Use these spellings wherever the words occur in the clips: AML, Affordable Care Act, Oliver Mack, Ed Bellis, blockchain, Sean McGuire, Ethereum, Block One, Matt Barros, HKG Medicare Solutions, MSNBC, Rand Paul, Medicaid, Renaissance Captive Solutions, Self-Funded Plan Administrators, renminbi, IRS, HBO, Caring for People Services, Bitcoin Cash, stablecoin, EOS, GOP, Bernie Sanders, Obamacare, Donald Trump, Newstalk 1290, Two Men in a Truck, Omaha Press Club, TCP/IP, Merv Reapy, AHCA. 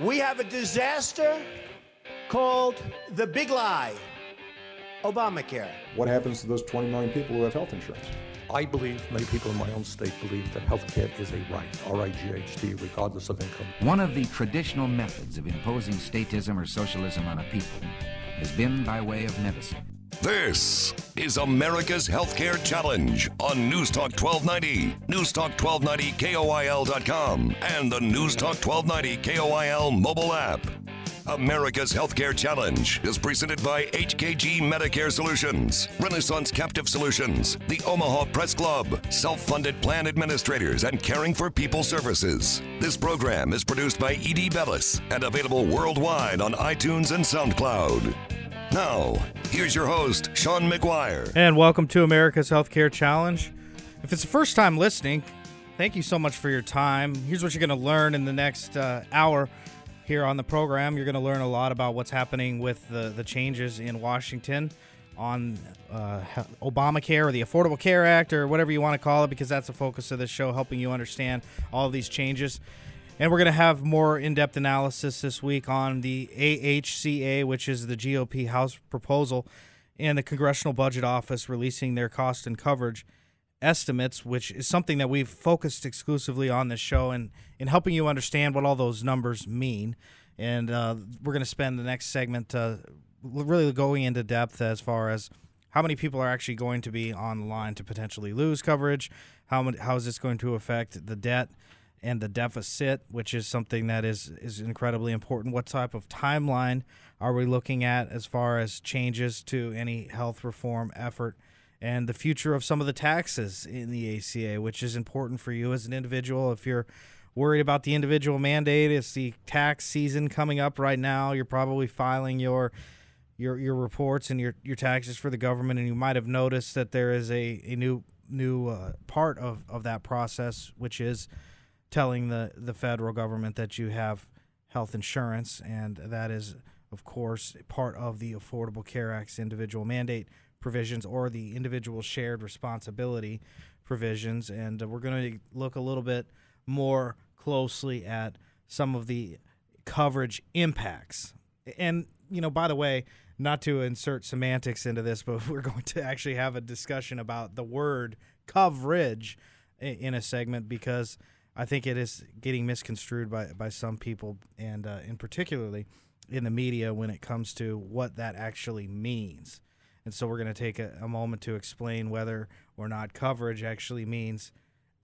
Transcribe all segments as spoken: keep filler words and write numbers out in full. We have a disaster called the big lie, Obamacare. What happens to those twenty million people who have health insurance? I believe, many people in my own state believe, that health care is a right, R I G H T, regardless of income. One of the traditional methods of imposing statism or socialism on a people has been by way of medicine. This is America's Healthcare Challenge on Newstalk twelve ninety, Newstalk twelve ninety K O I L dot com, and the Newstalk twelve ninety K O I L mobile app. America's Healthcare Challenge is presented by H K G Medicare Solutions, Renaissance Captive Solutions, the Omaha Press Club, Self-Funded Plan Administrators, and Caring for People Services. This program is produced by Ed Bellis and available worldwide on iTunes and SoundCloud. Now, here's your host, Sean McGuire. And welcome to America's Healthcare Challenge. If it's the first time listening, thank you so much for your time. Here's what you're going to learn in the next uh, hour. Here on the program, you're going to learn a lot about what's happening with the, the changes in Washington on uh, Obamacare or the Affordable Care Act or whatever you want to call it, because that's the focus of this show, helping you understand all of these changes. And we're going to have more in-depth analysis this week on the A H C A, which is the G O P House proposal, and the Congressional Budget Office releasing their cost and coverage estimates, which is something that we've focused exclusively on this show and in helping you understand what all those numbers mean. And uh, we're going to spend the next segment uh, really going into depth as far as how many people are actually going to be on the line to potentially lose coverage, how many, how is this going to affect the debt and the deficit, which is something that is, is incredibly important. What type of timeline are we looking at as far as changes to any health reform effort? And the future of some of the taxes in the A C A, which is important for you as an individual. If you're worried about the individual mandate, it's the tax season coming up right now. You're probably filing your your your reports and your, your taxes for the government, and you might have noticed that there is a, a new new uh, part of, of that process, which is telling the, the federal government that you have health insurance, and that is, of course, part of the Affordable Care Act's individual mandate provisions or the individual shared responsibility provisions. And we're going to look a little bit more closely at some of the coverage impacts. And, you know, by the way, not to insert semantics into this, but we're going to actually have a discussion about the word coverage in a segment, because I think it is getting misconstrued by, by some people, and uh, in particularly in the media when it comes to what that actually means. And so we're going to take a, a moment to explain whether or not coverage actually means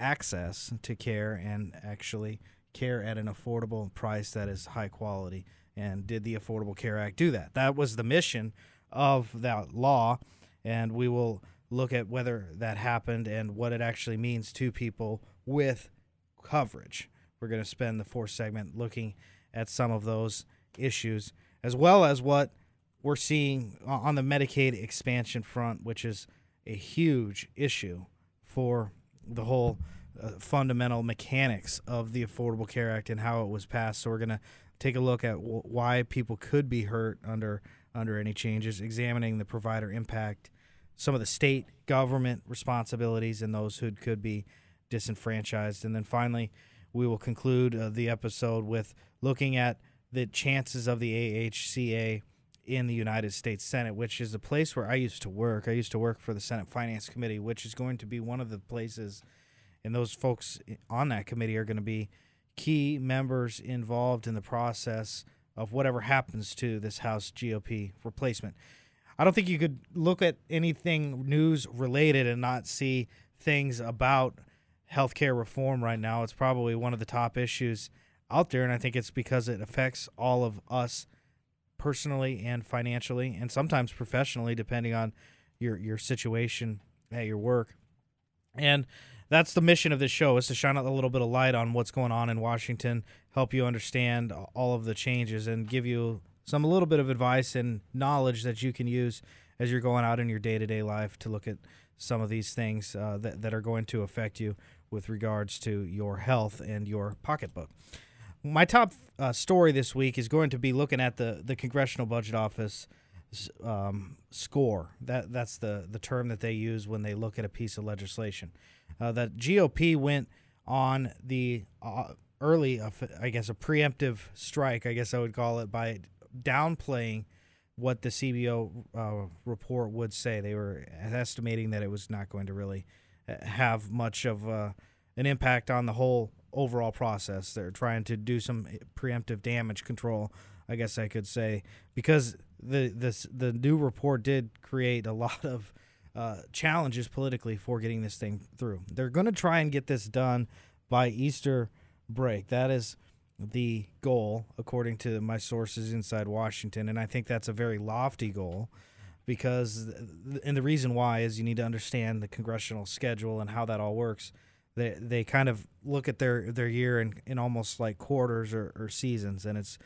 access to care, and actually care at an affordable price that is high quality. And did the Affordable Care Act do that? That was the mission of that law. And we will look at whether that happened and what it actually means to people with coverage. We're going to spend the fourth segment looking at some of those issues, as well as what we're seeing on the Medicaid expansion front, which is a huge issue for the whole uh, fundamental mechanics of the Affordable Care Act and how it was passed. So we're going to take a look at w- why people could be hurt under under any changes, examining the provider impact, some of the state government responsibilities, and those who could be disenfranchised. And then finally, we will conclude uh, the episode with looking at the chances of the A H C A in the United States Senate, which is the place where I used to work. I used to work for the Senate Finance Committee, which is going to be one of the places, and those folks on that committee are going to be key members involved in the process of whatever happens to this House G O P replacement. I don't think you could look at anything news related and not see things about healthcare reform right now. It's probably one of the top issues out there, and I think it's because it affects all of us personally and financially, and sometimes professionally, depending on your your situation at your work. And that's the mission of this show, is to shine a little bit of light on what's going on in Washington, help you understand all of the changes, and give you some a little bit of advice and knowledge that you can use as you're going out in your day-to-day life to look at some of these things uh, that, that are going to affect you with regards to your health and your pocketbook. My top uh, story this week is going to be looking at the, the Congressional Budget Office um, score. That that's the, the term that they use when they look at a piece of legislation. Uh, the G O P went on the uh, early, I guess, a preemptive strike, I guess I would call it, by downplaying what the C B O uh, report would say. They were estimating that it was not going to really have much of uh, an impact on the whole overall process. They're trying to do some preemptive damage control, I guess I could say, because the this the new report did create a lot of uh, challenges politically for getting this thing through. They're going to try and get this done by Easter break. That is the goal, according to my sources inside Washington, and I think that's a very lofty goal, because and the reason why is you need to understand the congressional schedule and how that all works. They they kind of look at their, their year in, in almost like quarters or, or seasons, and it's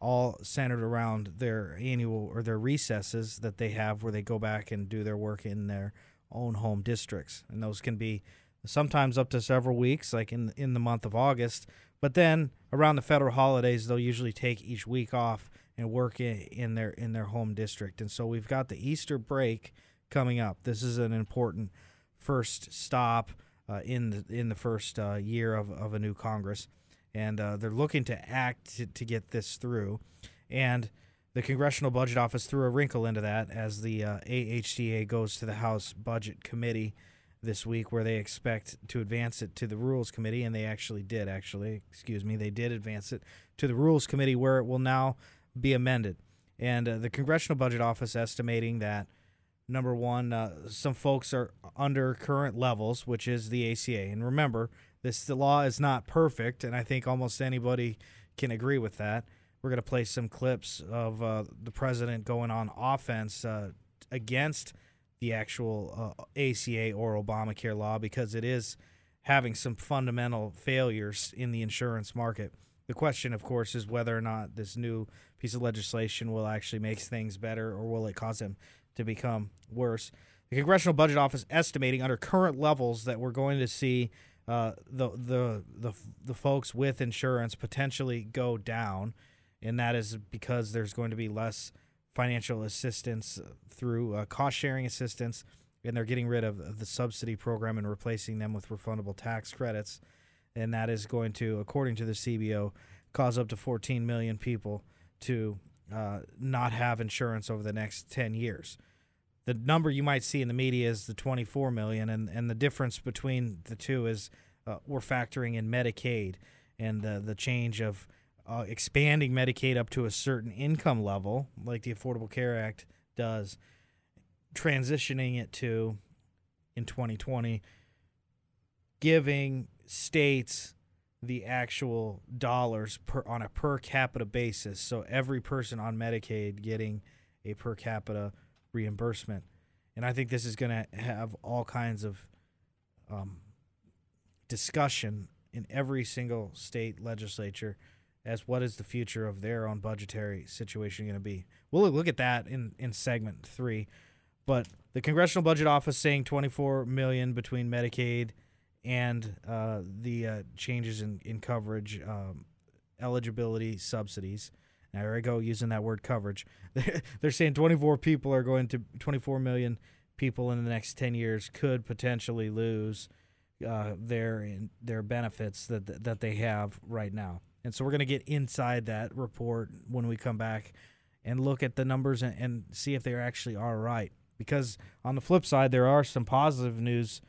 all centered around their annual or their recesses that they have where they go back and do their work in their own home districts. And those can be sometimes up to several weeks, like in in the month of August. But then around the federal holidays, they'll usually take each week off and work in, in their in their home district. And so we've got the Easter break coming up. This is an important first stop Uh, in the in the first uh, year of, of a new Congress, and uh, they're looking to act to, to get this through, and the Congressional Budget Office threw a wrinkle into that as the uh, A H C A goes to the House Budget Committee this week, where they expect to advance it to the Rules Committee, and they actually did actually excuse me they did advance it to the Rules Committee, where it will now be amended. And uh, the Congressional Budget Office estimating that, number one, uh, some folks are under current levels, which is the A C A. And remember, this the law is not perfect, and I think almost anybody can agree with that. We're going to play some clips of uh, the president going on offense uh, against the actual uh, A C A or Obamacare law, because it is having some fundamental failures in the insurance market. The question, of course, is whether or not this new piece of legislation will actually make things better, or will it cause them to become worse. The Congressional Budget Office estimating under current levels that we're going to see uh, the, the the the folks with insurance potentially go down, and that is because there's going to be less financial assistance through uh, cost-sharing assistance, and they're getting rid of the subsidy program and replacing them with refundable tax credits, and that is going to, according to the C B O, cause up to fourteen million people to Uh, not have insurance over the next ten years. The number you might see in the media is the twenty-four million, and, and the difference between the two is uh, we're factoring in Medicaid and the, the change of uh, expanding Medicaid up to a certain income level, like the Affordable Care Act does, transitioning it to, in twenty twenty, giving states the actual dollars per on a per capita basis, so every person on Medicaid getting a per capita reimbursement. And I think this is going to have all kinds of um, discussion in every single state legislature as what is the future of their own budgetary situation going to be. We'll look at that in, in segment three. But the Congressional Budget Office saying twenty-four million between Medicaid and uh, the uh, changes in, in coverage, um, eligibility, subsidies. Now, here I go using that word coverage. They're saying twenty-four people are going to twenty-four million people in the next ten years could potentially lose uh, their in, their benefits that that they have right now. And so we're going to get inside that report when we come back and look at the numbers and, and see if they actually are right. Because on the flip side, there are some positive news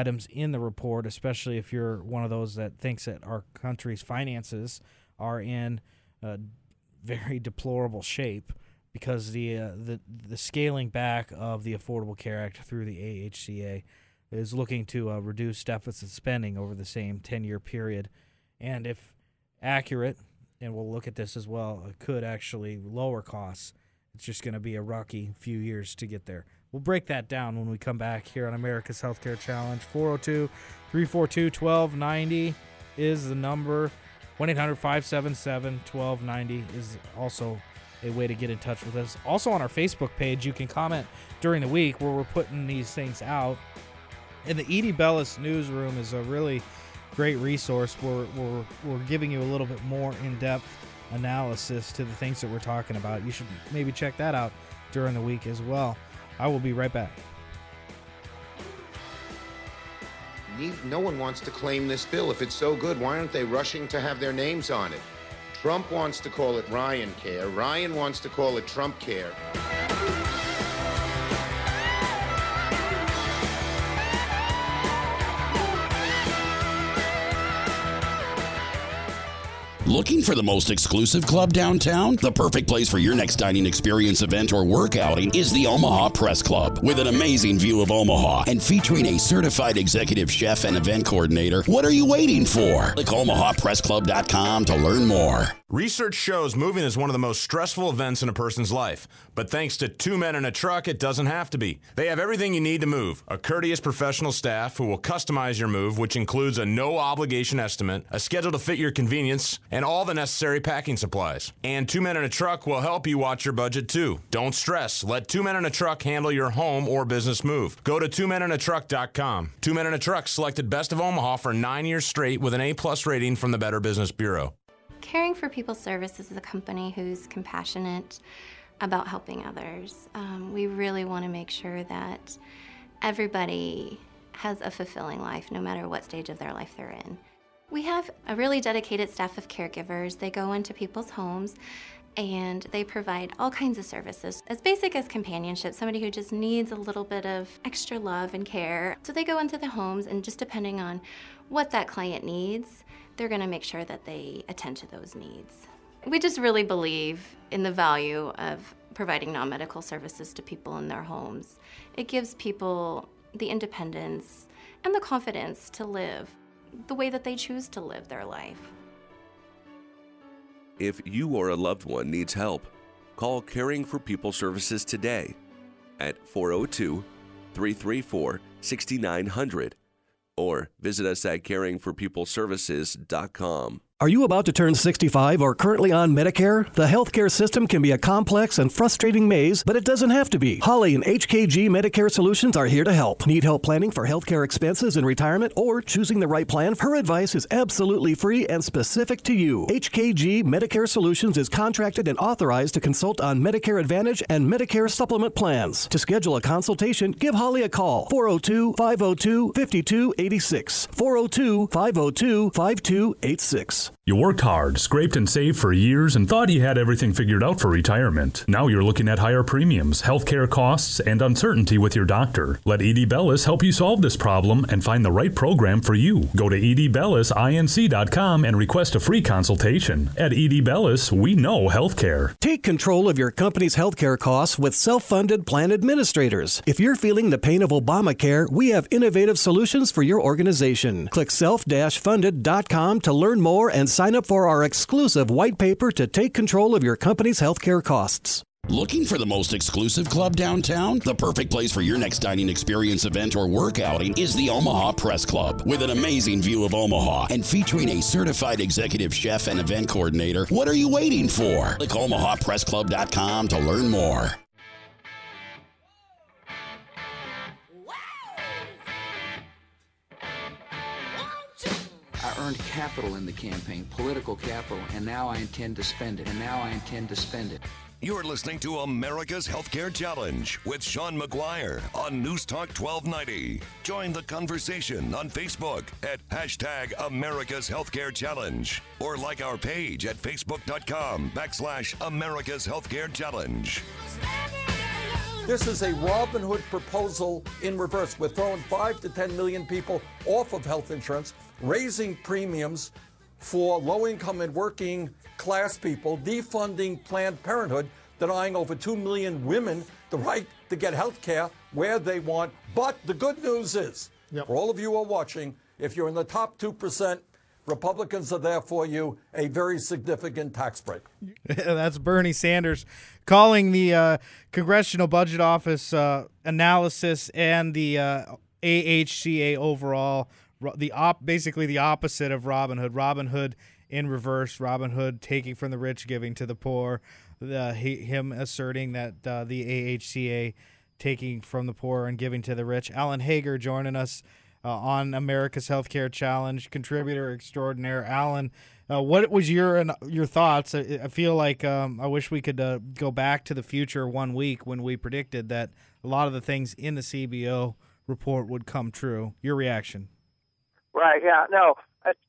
items in the report, especially if you're one of those that thinks that our country's finances are in uh, very deplorable shape because the, uh, the the scaling back of the Affordable Care Act through the A H C A is looking to uh, reduce deficit spending over the same ten-year period. And if accurate, and we'll look at this as well, it could actually lower costs. It's just going to be a rocky few years to get there. We'll break that down when we come back here on America's Healthcare Challenge. four oh two, three four two, one two nine oh is the number. one eight hundred, five seven seven, one two nine oh is also a way to get in touch with us. Also on our Facebook page, you can comment during the week where we're putting these things out. And the Ed Bellis Newsroom is a really great resource where we're, we're giving you a little bit more in-depth analysis to the things that we're talking about. You should maybe check that out during the week as well. I will be right back. No one wants to claim this bill. If it's so good, why aren't they rushing to have their names on it? Trump wants to call it Ryan Care. Ryan wants to call it Trump Care. Looking for the most exclusive club downtown? The perfect place for your next dining experience, event, or work outing is the Omaha Press Club. With an amazing view of Omaha and featuring a certified executive chef and event coordinator, what are you waiting for? Click omaha press club dot com to learn more. Research shows moving is one of the most stressful events in a person's life. But thanks to Two Men in a Truck, it doesn't have to be. They have everything you need to move. A courteous professional staff who will customize your move, which includes a no-obligation estimate, a schedule to fit your convenience, and all the necessary packing supplies. And Two Men in a Truck will help you watch your budget, too. Don't stress. Let Two Men in a Truck handle your home or business move. Go to two men in a truck dot com. Two Men in a Truck selected Best of Omaha for nine years straight with an A plus rating from the Better Business Bureau. Caring for People Services is a company who's compassionate about helping others. Um, we really want to make sure that everybody has a fulfilling life, no matter what stage of their life they're in. We have a really dedicated staff of caregivers. They go into people's homes and they provide all kinds of services, as basic as companionship, somebody who just needs a little bit of extra love and care. So they go into the homes, and just depending on what that client needs, they're going to make sure that they attend to those needs. We just really believe in the value of providing non-medical services to people in their homes. It gives people the independence and the confidence to live the way that they choose to live their life. If you or a loved one needs help, call Caring for People Services today at four oh two, three three four, six nine zero zero or visit us at caring for people services dot com. Are you about to turn sixty-five or currently on Medicare? The healthcare system can be a complex and frustrating maze, but it doesn't have to be. Holly and H K G Medicare Solutions are here to help. Need help planning for healthcare expenses in retirement or choosing the right plan? Her advice is absolutely free and specific to you. H K G Medicare Solutions is contracted and authorized to consult on Medicare Advantage and Medicare Supplement plans. To schedule a consultation, give Holly a call. four oh two, five oh two, five two eight six. four oh two, five oh two, five two eight six. You worked hard, scraped and saved for years, and thought you had everything figured out for retirement. Now you're looking at higher premiums, healthcare costs, and uncertainty with your doctor. Let Ed Bellis help you solve this problem and find the right program for you. Go to ed bellis inc dot com and request a free consultation. At Ed Bellis, we know healthcare. Take control of your company's healthcare costs with Self-Funded Plan Administrators. If you're feeling the pain of Obamacare, we have innovative solutions for your organization. Click self funded dot com to learn more and sign up for our exclusive white paper to take control of your company's healthcare costs. Looking for the most exclusive club downtown? The perfect place for your next dining experience, event, or work outing is the Omaha Press Club. With an amazing view of Omaha and featuring a certified executive chef and event coordinator, what are you waiting for? Click omaha press club dot com to learn more. I earned capital in the campaign, political capital, and now I intend to spend it, and now I intend to spend it. You're listening to America's Healthcare Challenge with Sean McGuire on Newstalk twelve ninety. Join the conversation on Facebook at hashtag America's Healthcare Challenge or like our page at facebook.com backslash America's Healthcare Challenge. This is a Robin Hood proposal in reverse. We're throwing five to ten million people off of health insurance, raising premiums for low-income and working-class people, defunding Planned Parenthood, denying over two million women the right to get health care where they want. But the good news is, yep, for all of you who are watching, if you're in the top two percent, Republicans are there for you, a very significant tax break. That's Bernie Sanders calling the uh, Congressional Budget Office uh, analysis and the uh, A H C A overall, the op- basically the opposite of Robin Hood. Robin Hood in reverse, Robin Hood taking from the rich, giving to the poor, the, he, him asserting that uh, the A H C A taking from the poor and giving to the rich. Alan Hager joining us Uh, on America's Healthcare Challenge, contributor extraordinaire. Alan, uh, what was your your thoughts? I, I feel like um, I wish we could uh, go back to the future one week when we predicted that a lot of the things in the C B O report would come true. Your reaction? Right. Yeah. No,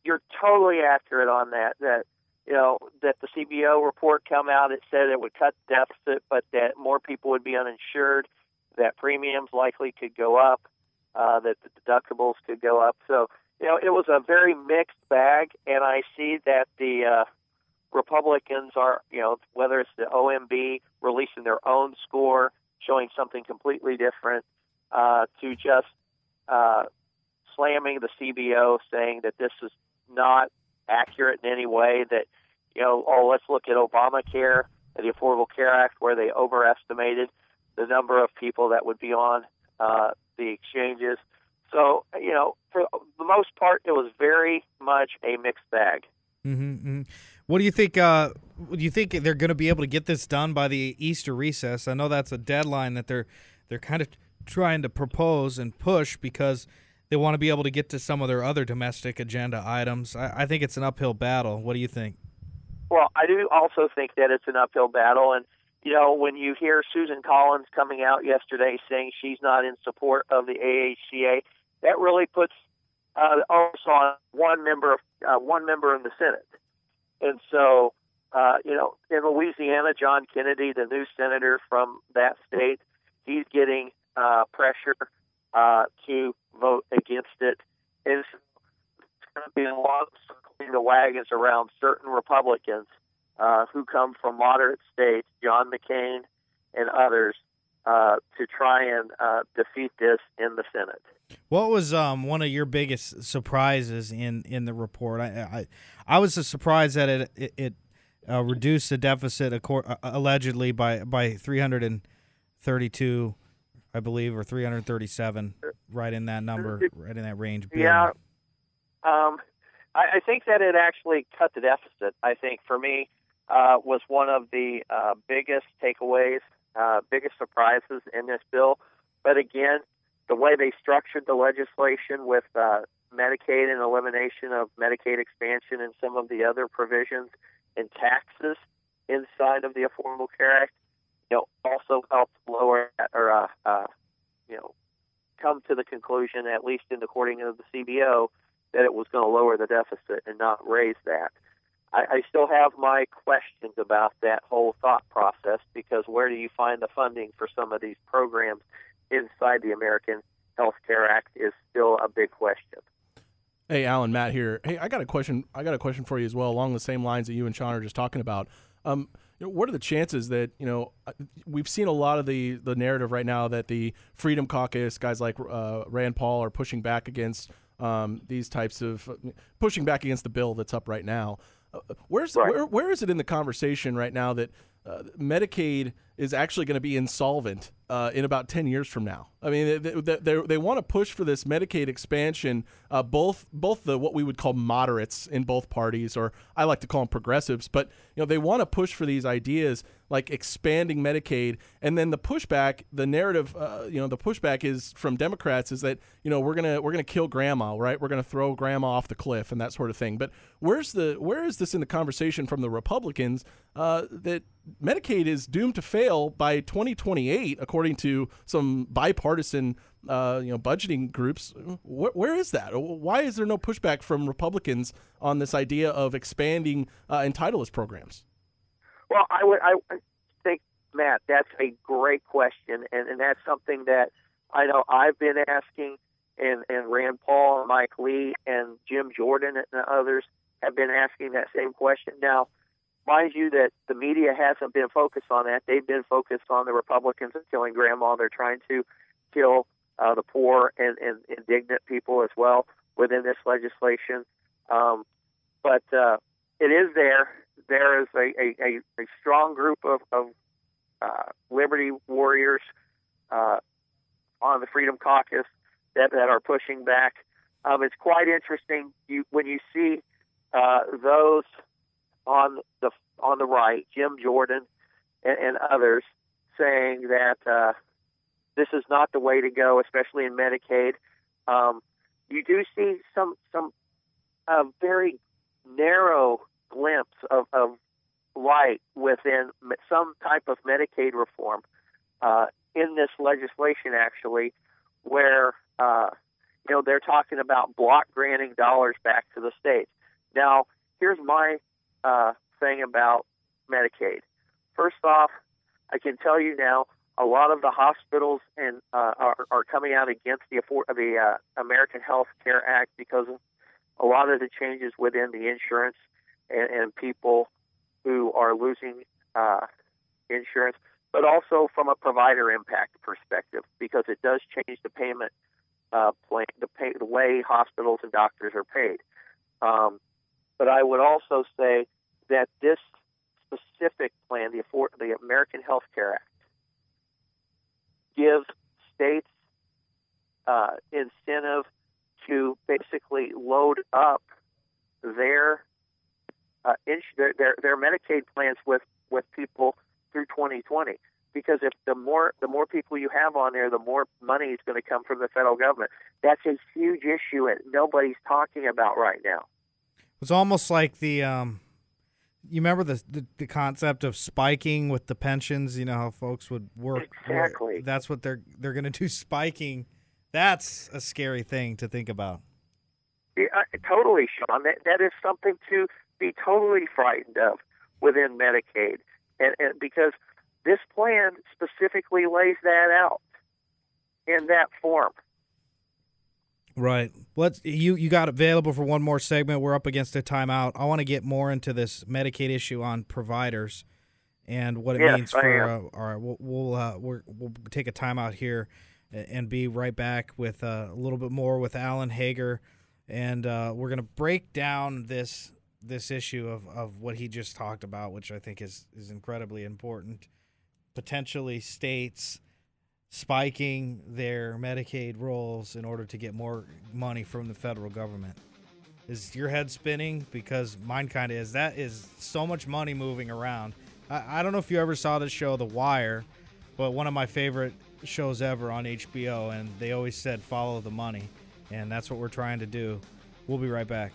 you're totally accurate on that. That you know that the C B O report come out. It said it would cut deficit, but that more people would be uninsured. That premiums likely could go up. Uh, that the deductibles could go up. So you know it was a very mixed bag, and I see that the uh, Republicans are, you know, whether it's the O M B releasing their own score, showing something completely different, uh, to just uh, slamming the C B O, saying that this is not accurate in any way, that, you know, oh, let's look at Obamacare, the Affordable Care Act, where they overestimated the number of people that would be on uh, the exchanges. So, you know, for the most part, it was very much a mixed bag. Mm-hmm, mm-hmm. What do you think? Uh, do you think they're going to be able to get this done by the Easter recess? I know that's a deadline that they're they're kind of trying to propose and push because they want to be able to get to some of their other domestic agenda items. I, I think it's an uphill battle. What do you think? Well, I do also think that it's an uphill battle. And, you know, when you hear Susan Collins coming out yesterday saying she's not in support of the A H C A, that really puts Uh, also on one member, uh, one member in the Senate. And so, uh, you know, in Louisiana, John Kennedy, the new senator from that state, he's getting uh, pressure uh, to vote against it. And it's going to be a lot of circling the wagons around certain Republicans uh, who come from moderate states, John McCain and others, uh, to try and uh, defeat this in the Senate. What was um, one of your biggest surprises in, in the report? I, I I was surprised that it it, it uh, reduced the deficit acor- uh, allegedly by by three hundred thirty-two, I believe, or three hundred thirty-seven, right in that number, right in that range. Yeah, um, I, I think that it actually cut the deficit. I think for me uh, was one of the uh, biggest takeaways, uh, biggest surprises in this bill. But again, the way they structured the legislation with uh, Medicaid and elimination of Medicaid expansion and some of the other provisions and taxes inside of the Affordable Care Act, you know, also helped lower or uh, uh, you know, come to the conclusion, at least in the according to the C B O, that it was going to lower the deficit and not raise that. I, I still have my questions about that whole thought process because where do you find the funding for some of these programs? Inside the American Health Care Act is still a big question. Hey, Alan, Matt here. Hey, I got a question. I got a question for you as well, along the same lines that you and Sean are just talking about. Um, you know, what are the chances that you know we've seen a lot of the the narrative right now that the Freedom Caucus guys like uh, Rand Paul are pushing back against um, these types of uh, pushing back against the bill that's up right now. Uh, where's right. Where, where is it in the conversation right now that Uh, Medicaid is actually going to be insolvent uh, in about ten years from now? I mean, they they, they, they want to push for this Medicaid expansion, uh, both both the what we would call moderates in both parties, or I like to call them progressives. But you know, they want to push for these ideas like expanding Medicaid, and then the pushback, the narrative, uh, you know, the pushback is from Democrats is that you know we're gonna we're gonna kill grandma, right? We're gonna throw grandma off the cliff and that sort of thing. But where's the where is this in the conversation from the Republicans uh, that Medicaid is doomed to fail by twenty twenty-eight, according to some bipartisan, uh, you know, budgeting groups. Where, where is that? Why is there no pushback from Republicans on this idea of expanding uh, entitlement programs? Well, I would, I think, Matt, that's a great question, and, and that's something that I know I've been asking, and, and Rand Paul, and Mike Lee, and Jim Jordan, and others have been asking that same question now. Mind you that the media hasn't been focused on that. They've been focused on the Republicans and killing grandma. They're trying to kill uh, the poor and, and indignant people as well within this legislation. Um, but uh, it is there. There is a, a, a strong group of, of uh, liberty warriors uh, on the Freedom Caucus that, that are pushing back. Um, it's quite interesting you, when you see uh, those on the on the right, Jim Jordan and, and others, saying that uh, this is not the way to go, especially in Medicaid. Um, you do see some some uh, very narrow glimpse of, of light within some type of Medicaid reform uh, in this legislation, actually, where uh, you know, they're talking about block granting dollars back to the states. Now, here's my uh, thing about Medicaid. First off, I can tell you now, a lot of the hospitals and uh, are, are coming out against the, the uh, American Health Care Act because of a lot of the changes within the insurance and, and people who are losing uh, insurance, but also from a provider impact perspective, because it does change the payment uh, plan, the, pay, the way hospitals and doctors are paid. Um, but I would also say that this specific plan, the, Afford- the American Health Care Act, gives states uh, incentive to basically load up their, uh, ins- their their their Medicaid plans with, with people through twenty twenty. Because if the more the more people you have on there, the more money is going to come from the federal government. That's a huge issue that nobody's talking about right now. It's almost like the um, you remember the, the the concept of spiking with the pensions. You know how folks would work. Exactly. That's what they're they're going to do. Spiking. That's a scary thing to think about. Yeah, totally, Sean. That that is something to be totally frightened of within Medicaid, and, and because this plan specifically lays that out in that form. Right. Let's, you, you got available for one more segment. We're up against a timeout. I want to get more into this Medicaid issue on providers and what it yes, means for. Uh, all right, we'll we'll uh, we're, we'll take a timeout here and be right back with uh, a little bit more with Alan Hager, and uh, we're going to break down this this issue of, of what he just talked about, which I think is is incredibly important. Potentially states spiking their Medicaid rolls in order to get more money from the federal government. Is your head spinning? Because mine kind of is. That is so much money moving around. I, I don't know if you ever saw the show The Wire, but one of my favorite shows ever on H B O, and they always said follow the money, and that's what we're trying to do. We'll be right back.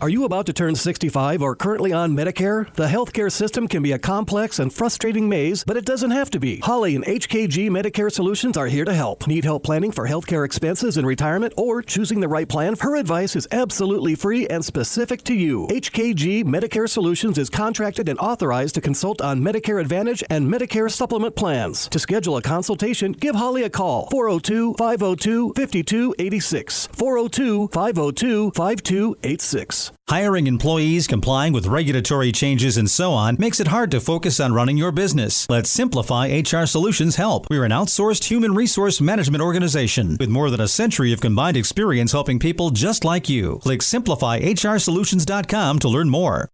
Are you about to turn sixty-five or currently on Medicare? The healthcare system can be a complex and frustrating maze, but it doesn't have to be. Holly and H K G Medicare Solutions are here to help. Need help planning for healthcare expenses in retirement or choosing the right plan? Her advice is absolutely free and specific to you. H K G Medicare Solutions is contracted and authorized to consult on Medicare Advantage and Medicare Supplement plans. To schedule a consultation, give Holly a call. four oh two, five oh two, five two eight six. four oh two, five oh two, five two eight six. Hiring employees, complying with regulatory changes, and so on makes it hard to focus on running your business. Let Simplify H R Solutions help. We're an outsourced human resource management organization with more than a century of combined experience helping people just like you. Click simplify h r solutions dot com to learn more.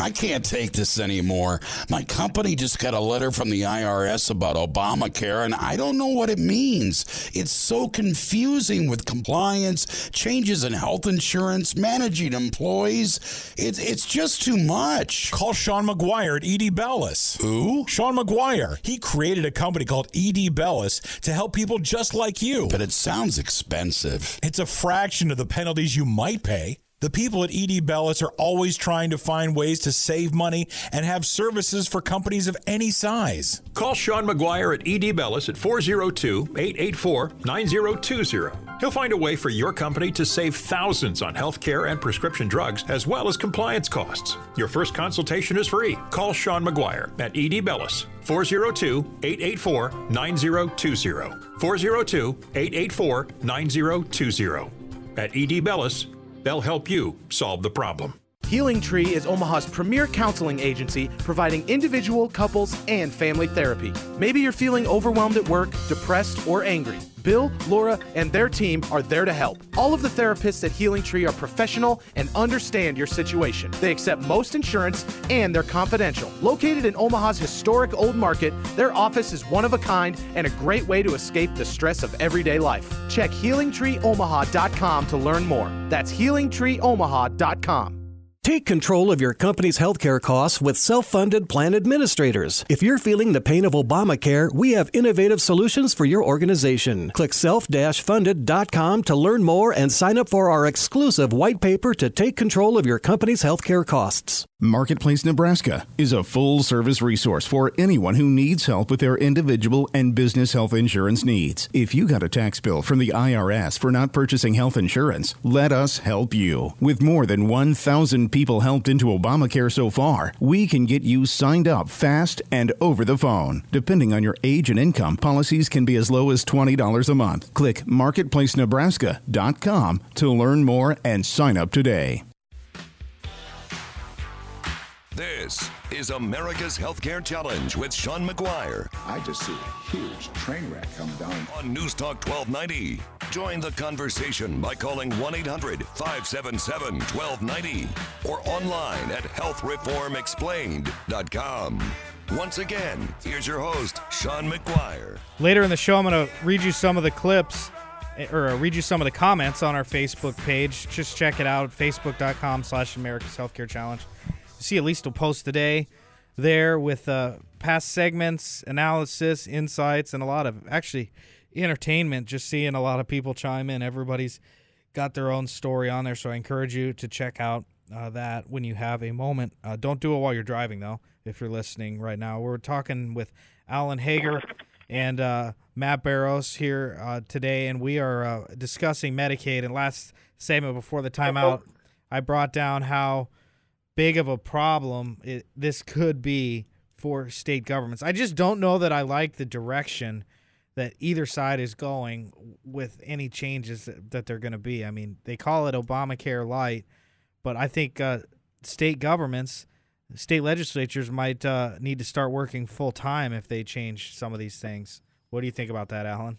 I can't take this anymore. My company just got a letter from the I R S about Obamacare, and I don't know what it means. It's so confusing with compliance, changes in health insurance, managing employees. It's, it's just too much. Call Sean McGuire at Ed Bellis. Who? Sean McGuire. He created a company called Ed Bellis to help people just like you. But it sounds expensive. It's a fraction of the penalties you might pay. The people at Ed Bellis are always trying to find ways to save money and have services for companies of any size. Call Sean McGuire at Ed Bellis at four oh two, eight eight four, nine oh two oh. He'll find a way for your company to save thousands on healthcare and prescription drugs, as well as compliance costs. Your first consultation is free. Call Sean McGuire at Ed Bellis, four oh two, eight eight four, nine oh two oh. four oh two, eight eight four, nine oh two oh. At Ed Bellis, they'll help you solve the problem. Healing Tree is Omaha's premier counseling agency, providing individual, couples, and family therapy. Maybe you're feeling overwhelmed at work, depressed, or angry. Bill, Laura, and their team are there to help. All of the therapists at Healing Tree are professional and understand your situation. They accept most insurance, and they're confidential. Located in Omaha's historic Old Market, their office is one of a kind and a great way to escape the stress of everyday life. Check healing tree omaha dot com to learn more. That's healing tree omaha dot com. Take control of your company's healthcare costs with Self-Funded Plan Administrators. If you're feeling the pain of Obamacare, we have innovative solutions for your organization. Click self dash funded dot com to learn more and sign up for our exclusive white paper to take control of your company's healthcare costs. Marketplace Nebraska is a full-service resource for anyone who needs help with their individual and business health insurance needs. If you got a tax bill from the I R S for not purchasing health insurance, let us help you. With more than one thousand people helped into Obamacare so far, we can get you signed up fast and over the phone. Depending on your age and income, policies can be as low as twenty dollars a month. Click marketplace nebraska dot com to learn more and sign up today. This is America's Healthcare Challenge with Sean McGuire. I just see a huge train wreck come down. On Newstalk twelve ninety. Join the conversation by calling one eight hundred five seven seven one two nine zero or online at health reform explained dot com. Once again, here's your host, Sean McGuire. Later in the show, I'm going to read you some of the clips or read you some of the comments on our Facebook page. Just check it out, facebook dot com slash America's Healthcare Challenge. See, at least we'll post today there with uh, past segments, analysis, insights, and a lot of actually entertainment. Just seeing a lot of people chime in. Everybody's got their own story on there, so I encourage you to check out uh, that when you have a moment. Uh, don't do it while you're driving, though, if you're listening right now. We're talking with Alan Hager and uh, Matt Barros here uh, today, and we are uh, discussing Medicaid. And last segment before the timeout, I brought down how big of a problem it, this could be for state governments. I just don't know that I like the direction that either side is going with any changes that, that they're going to be. I mean, they call it Obamacare Light, but I think uh, state governments, state legislatures might uh, need to start working full-time if they change some of these things. What do you think about that, Alan?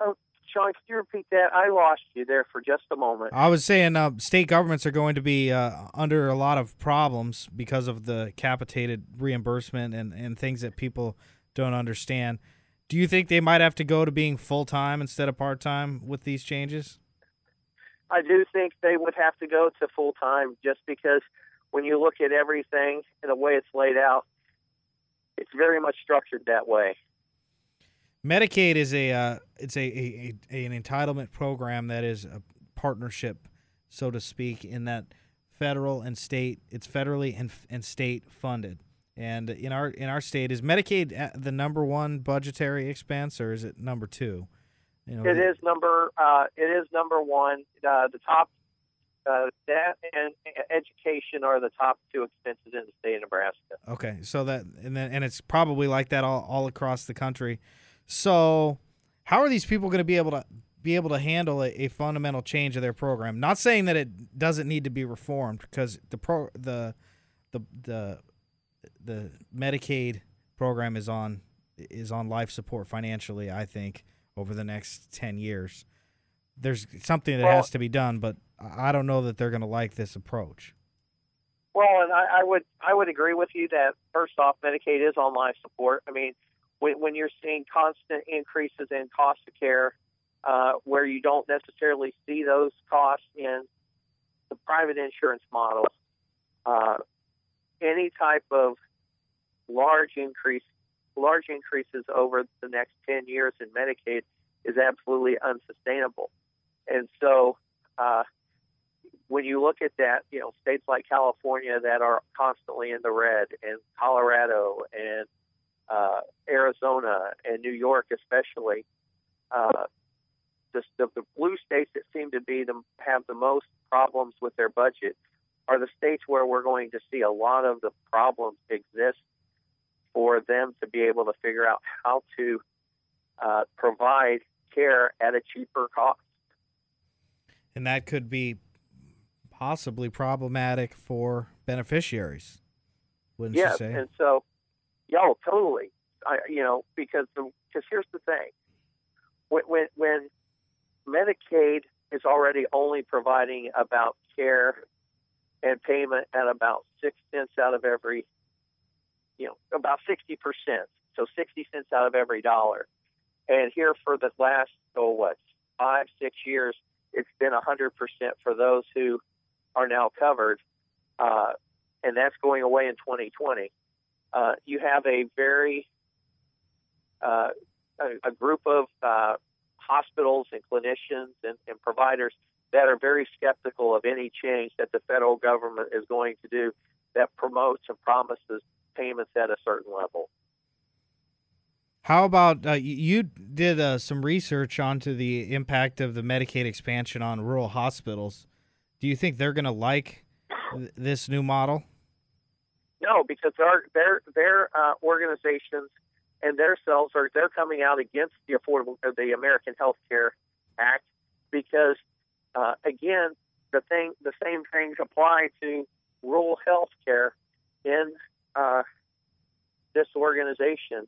Oh, Sean, could you repeat that? I lost you there for just a moment. I was saying uh, state governments are going to be uh, under a lot of problems because of the capitated reimbursement and, and things that people don't understand. Do you think they might have to go to being full-time instead of part-time with these changes? I do think they would have to go to full-time just because when you look at everything and the way it's laid out, it's very much structured that way. Medicaid is a uh, it's a, a, a an entitlement program that is a partnership, so to speak, in that federal and state. It's federally and and state funded. And in our in our state, is Medicaid the number one budgetary expense, or is it number two? You know, it is number uh, it is number one. Uh, the top uh, that and education are the top two expenses in the state of Nebraska. Okay, so that and then, and it's probably like that all, all across the country. So how are these people going to be able to be able to handle a, a fundamental change of their program? Not saying that it doesn't need to be reformed, because the pro, the the the the Medicaid program is on is on life support financially, I think, over the next ten years. There's something that well, has to be done, but I don't know that they're going to like this approach. Well, and I, I would I would agree with you that first off, Medicaid is on life support. I mean, when you're seeing constant increases in cost of care, uh, where you don't necessarily see those costs in the private insurance models, uh, any type of large increase, large increases over the next ten years in Medicaid is absolutely unsustainable. And so, uh, when you look at that, you know, states like California that are constantly in the red, and Colorado, and Uh, Arizona and New York especially, uh, the, the, the blue states that seem to be the, have the most problems with their budget are the states where we're going to see a lot of the problems exist for them to be able to figure out how to uh, provide care at a cheaper cost. And that could be possibly problematic for beneficiaries, wouldn't yeah, you say? Yeah, and so Yeah, totally. I, you know, because the, cause here's the thing. When, when, when Medicaid is already only providing about care and payment at about six cents out of every, you know, about sixty percent. So sixty cents out of every dollar. And here for the last, oh, what, five, six years, it's been one hundred percent for those who are now covered, uh, and that's going away in twenty twenty. Uh, you have a very uh, a, a group of uh, hospitals and clinicians and, and providers that are very skeptical of any change that the federal government is going to do that promotes and promises payments at a certain level. How about uh, you did uh, some research onto the impact of the Medicaid expansion on rural hospitals. Do you think they're going to like th- this new model? No, because our, their their uh, organizations and their selves are they're coming out against the affordable the American Health Care Act because uh, again the thing the same things apply to rural health care in uh, this organization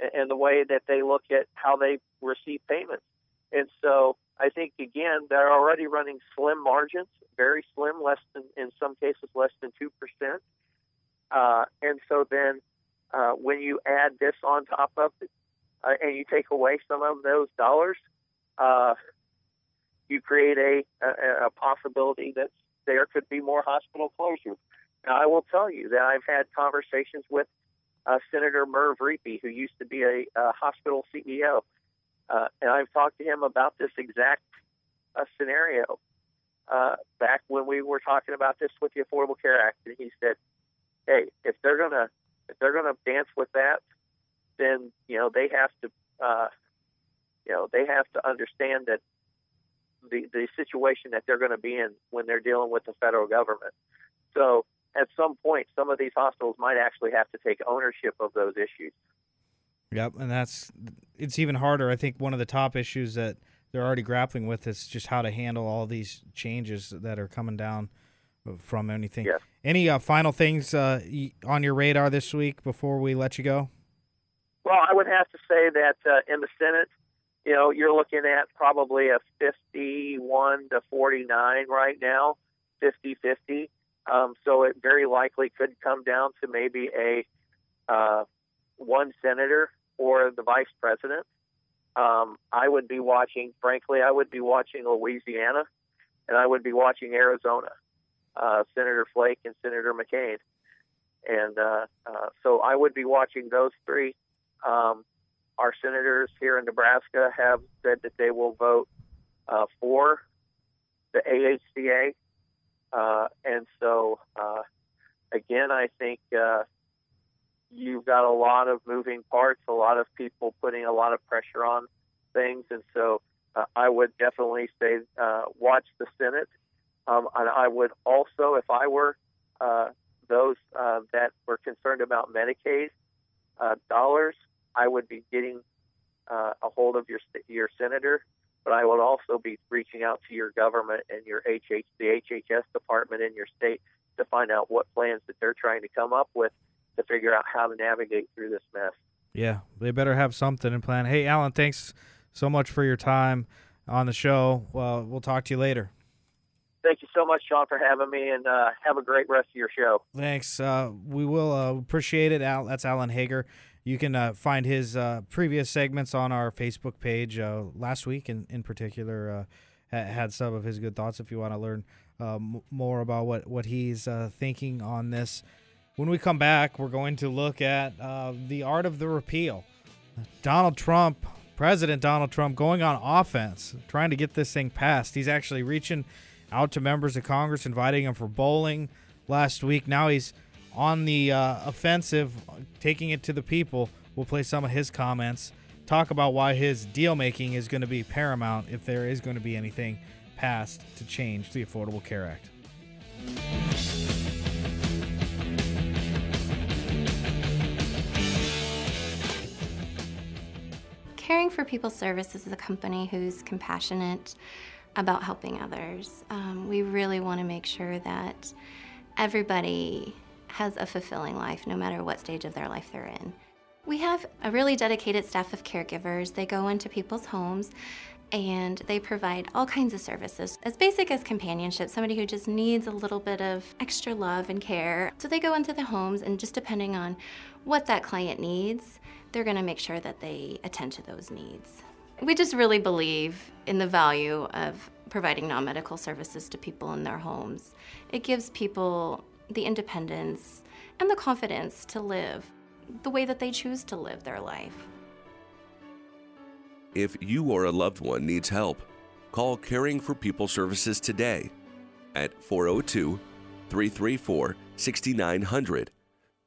and, and the way that they look at how they receive payments. And so I think again they're already running slim margins, very slim, less than in some cases less than two percent. Uh, and so then uh, when you add this on top of it uh, and you take away some of those dollars, uh, you create a, a, a possibility that there could be more hospital closures. Now, I will tell you that I've had conversations with uh, Senator Merv Reapy, who used to be a, a hospital C E O, uh, and I've talked to him about this exact uh, scenario uh, back when we were talking about this with the Affordable Care Act, and he said, hey, if they're gonna if they're gonna dance with that, then you know they have to uh, you know they have to understand that the the situation that they're going to be in when they're dealing with the federal government. So at some point, some of these hospitals might actually have to take ownership of those issues. Yep, and that's it's even harder. I think one of the top issues that they're already grappling with is just how to handle all these changes that are coming down from anything. Yes. Any uh, final things uh, on your radar this week before we let you go? Well, I would have to say that uh, in the Senate, you know, you're looking at probably a fifty-one to forty-nine right now, fifty-fifty. Um, so it very likely could come down to maybe a uh, one senator or the vice president. Um, I would be watching, frankly, I would be watching Louisiana, and I would be watching Arizona. Uh, Senator Flake and Senator McCain. And uh, uh, so I would be watching those three. Um, our senators here in Nebraska have said that they will vote uh, for the A H C A. Uh, and so, uh, again, I think uh, you've got a lot of moving parts, a lot of people putting a lot of pressure on things. And so uh, I would definitely say uh, watch the Senate. Um, and I would also, if I were uh, those uh, that were concerned about Medicaid uh, dollars, I would be getting uh, a hold of your your senator, but I would also be reaching out to your government and your H H, the H H S department in your state to find out what plans that they're trying to come up with to figure out how to navigate through this mess. Yeah, they better have something in plan. Hey, Alan, thanks so much for your time on the show. Well, we'll talk to you later. Thank you so much, Sean, for having me, and uh, have a great rest of your show. Thanks. Uh, we will uh, appreciate it. Al, that's Alan Hager. You can uh, find his uh, previous segments on our Facebook page. Uh, last week, in, in particular, uh, had some of his good thoughts if you want to learn uh, m- more about what, what he's uh, thinking on this. When we come back, we're going to look at uh, the art of the repeal. Donald Trump, President Donald Trump, going on offense, trying to get this thing passed. He's actually reaching out to members of Congress, inviting him for bowling last week. Now he's on the uh, offensive, taking it to the people. We'll play some of his comments, talk about why his deal-making is going to be paramount if there is going to be anything passed to change the Affordable Care Act. Caring for People Services is a company who's compassionate about helping others. Um, we really want to make sure that everybody has a fulfilling life, no matter what stage of their life they're in. We have a really dedicated staff of caregivers. They go into people's homes and they provide all kinds of services, as basic as companionship, somebody who just needs a little bit of extra love and care. So they go into the homes, and just depending on what that client needs, they're going to make sure that they attend to those needs. We just really believe in the value of providing non-medical services to people in their homes. It gives people the independence and the confidence to live the way that they choose to live their life. If you or a loved one needs help, call Caring for People Services today at four oh two, three three four, six nine zero zero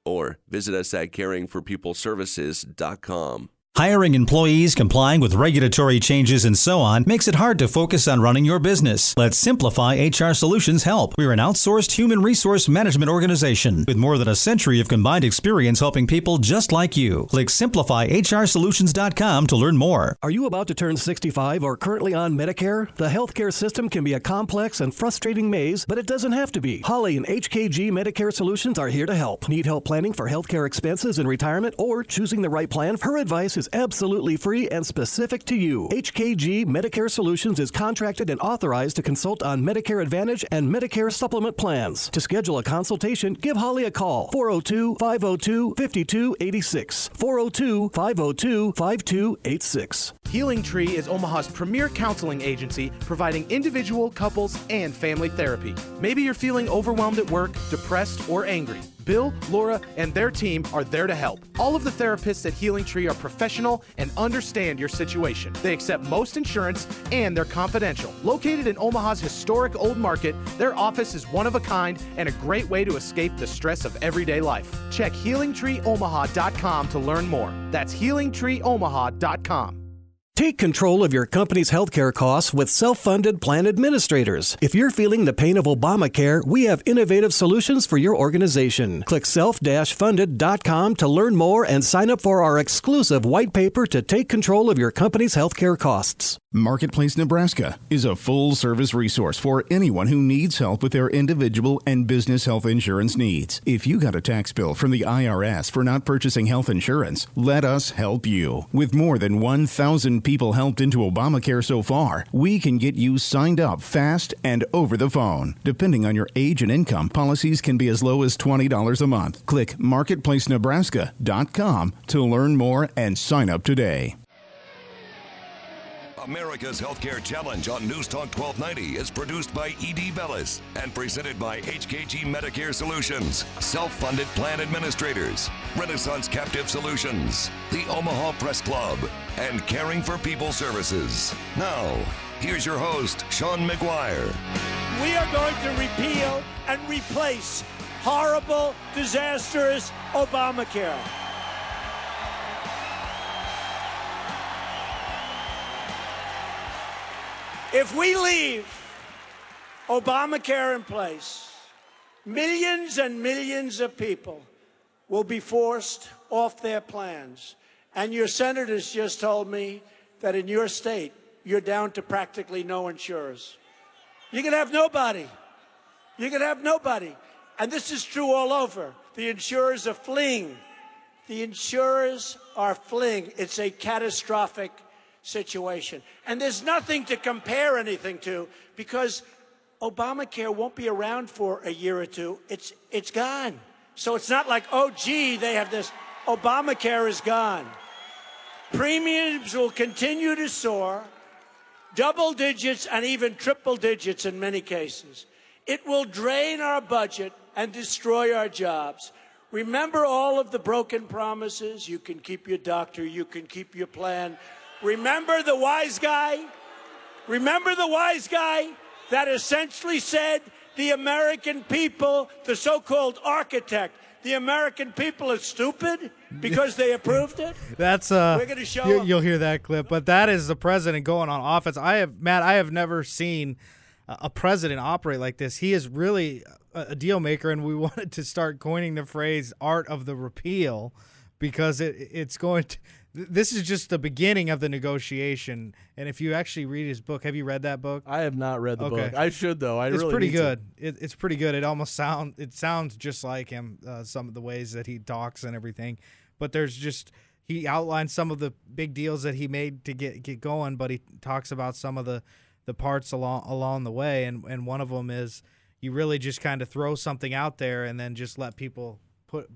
or visit us at caring for people services dot com. Hiring employees, complying with regulatory changes, and so on makes it hard to focus on running your business. Let Simplify H R Solutions help. We're an outsourced human resource management organization with more than a century of combined experience helping people just like you. Click simplify h r solutions dot com to learn more. Are you about to turn sixty-five or currently on Medicare? The healthcare system can be a complex and frustrating maze, but it doesn't have to be. Holly and H K G Medicare Solutions are here to help. Need help planning for healthcare expenses in retirement or choosing the right plan? Her advice is is absolutely free and specific to you. H K G Medicare Solutions is contracted and authorized to consult on Medicare Advantage and Medicare Supplement plans. To schedule a consultation, give Holly a call. four oh two, five oh two, five two eight six. four oh two, five oh two, five two eight six. Healing Tree is Omaha's premier counseling agency, providing individual, couples, and family therapy. Maybe you're feeling overwhelmed at work, depressed, or angry. Bill, Laura, and their team are there to help. All of the therapists at Healing Tree are professional and understand your situation. They accept most insurance and they're confidential. Located in Omaha's historic Old Market, their office is one of a kind and a great way to escape the stress of everyday life. Check healing tree omaha dot com to learn more. That's healing tree omaha dot com. Take control of your company's healthcare costs with Self-Funded Plan Administrators. If you're feeling the pain of Obamacare, we have innovative solutions for your organization. Click self funded dot com to learn more and sign up for our exclusive white paper to take control of your company's healthcare costs. Marketplace Nebraska is a full-service resource for anyone who needs help with their individual and business health insurance needs. If you got a tax bill from the I R S for not purchasing health insurance, let us help you. With more than one thousand people helped into Obamacare so far, we can get you signed up fast and over the phone. Depending on your age and income, policies can be as low as twenty dollars a month. Click marketplace nebraska dot com to learn more and sign up today. America's Healthcare Challenge on Newstalk twelve ninety is produced by Ed Bellis and presented by H K G Medicare Solutions, Self-Funded Plan Administrators, Renaissance Captive Solutions, the Omaha Press Club, and Caring for People Services. Now, here's your host, Sean McGuire. We are going to repeal and replace horrible, disastrous Obamacare. If we leave Obamacare in place, millions and millions of people will be forced off their plans. And your senators just told me that in your state, you're down to practically no insurers. You can have nobody. You can have nobody. And this is true all over. The insurers are fleeing. The insurers are fleeing. It's a catastrophic situation. And there's nothing to compare anything to, because Obamacare won't be around for a year or two. It's it's gone. So it's not like, oh, gee, they have this. Obamacare is gone. Premiums will continue to soar, double digits and even triple digits in many cases. It will drain our budget and destroy our jobs. Remember all of the broken promises. You can keep your doctor. You can keep your plan. Remember the wise guy? Remember the wise guy that essentially said the American people, the so-called architect, the American people are stupid because they approved it? That's uh, We're going to show you, you'll hear that clip, but that is the president going on offense. I have Matt, I have never seen a president operate like this. He is really a deal maker, and we wanted to start coining the phrase "art of the repeal" because it it's going to. This is just the beginning of the negotiation, and if you actually read his book, have you read that book? I have not read the okay. book. I should though. I it's really pretty good. It, it's pretty good. It almost sound it sounds just like him. Uh, some of the ways that he talks and everything, but there's just he outlines some of the big deals that he made to get get going, but he talks about some of the, the parts along along the way, and and one of them is you really just kind of throw something out there and then just let people put.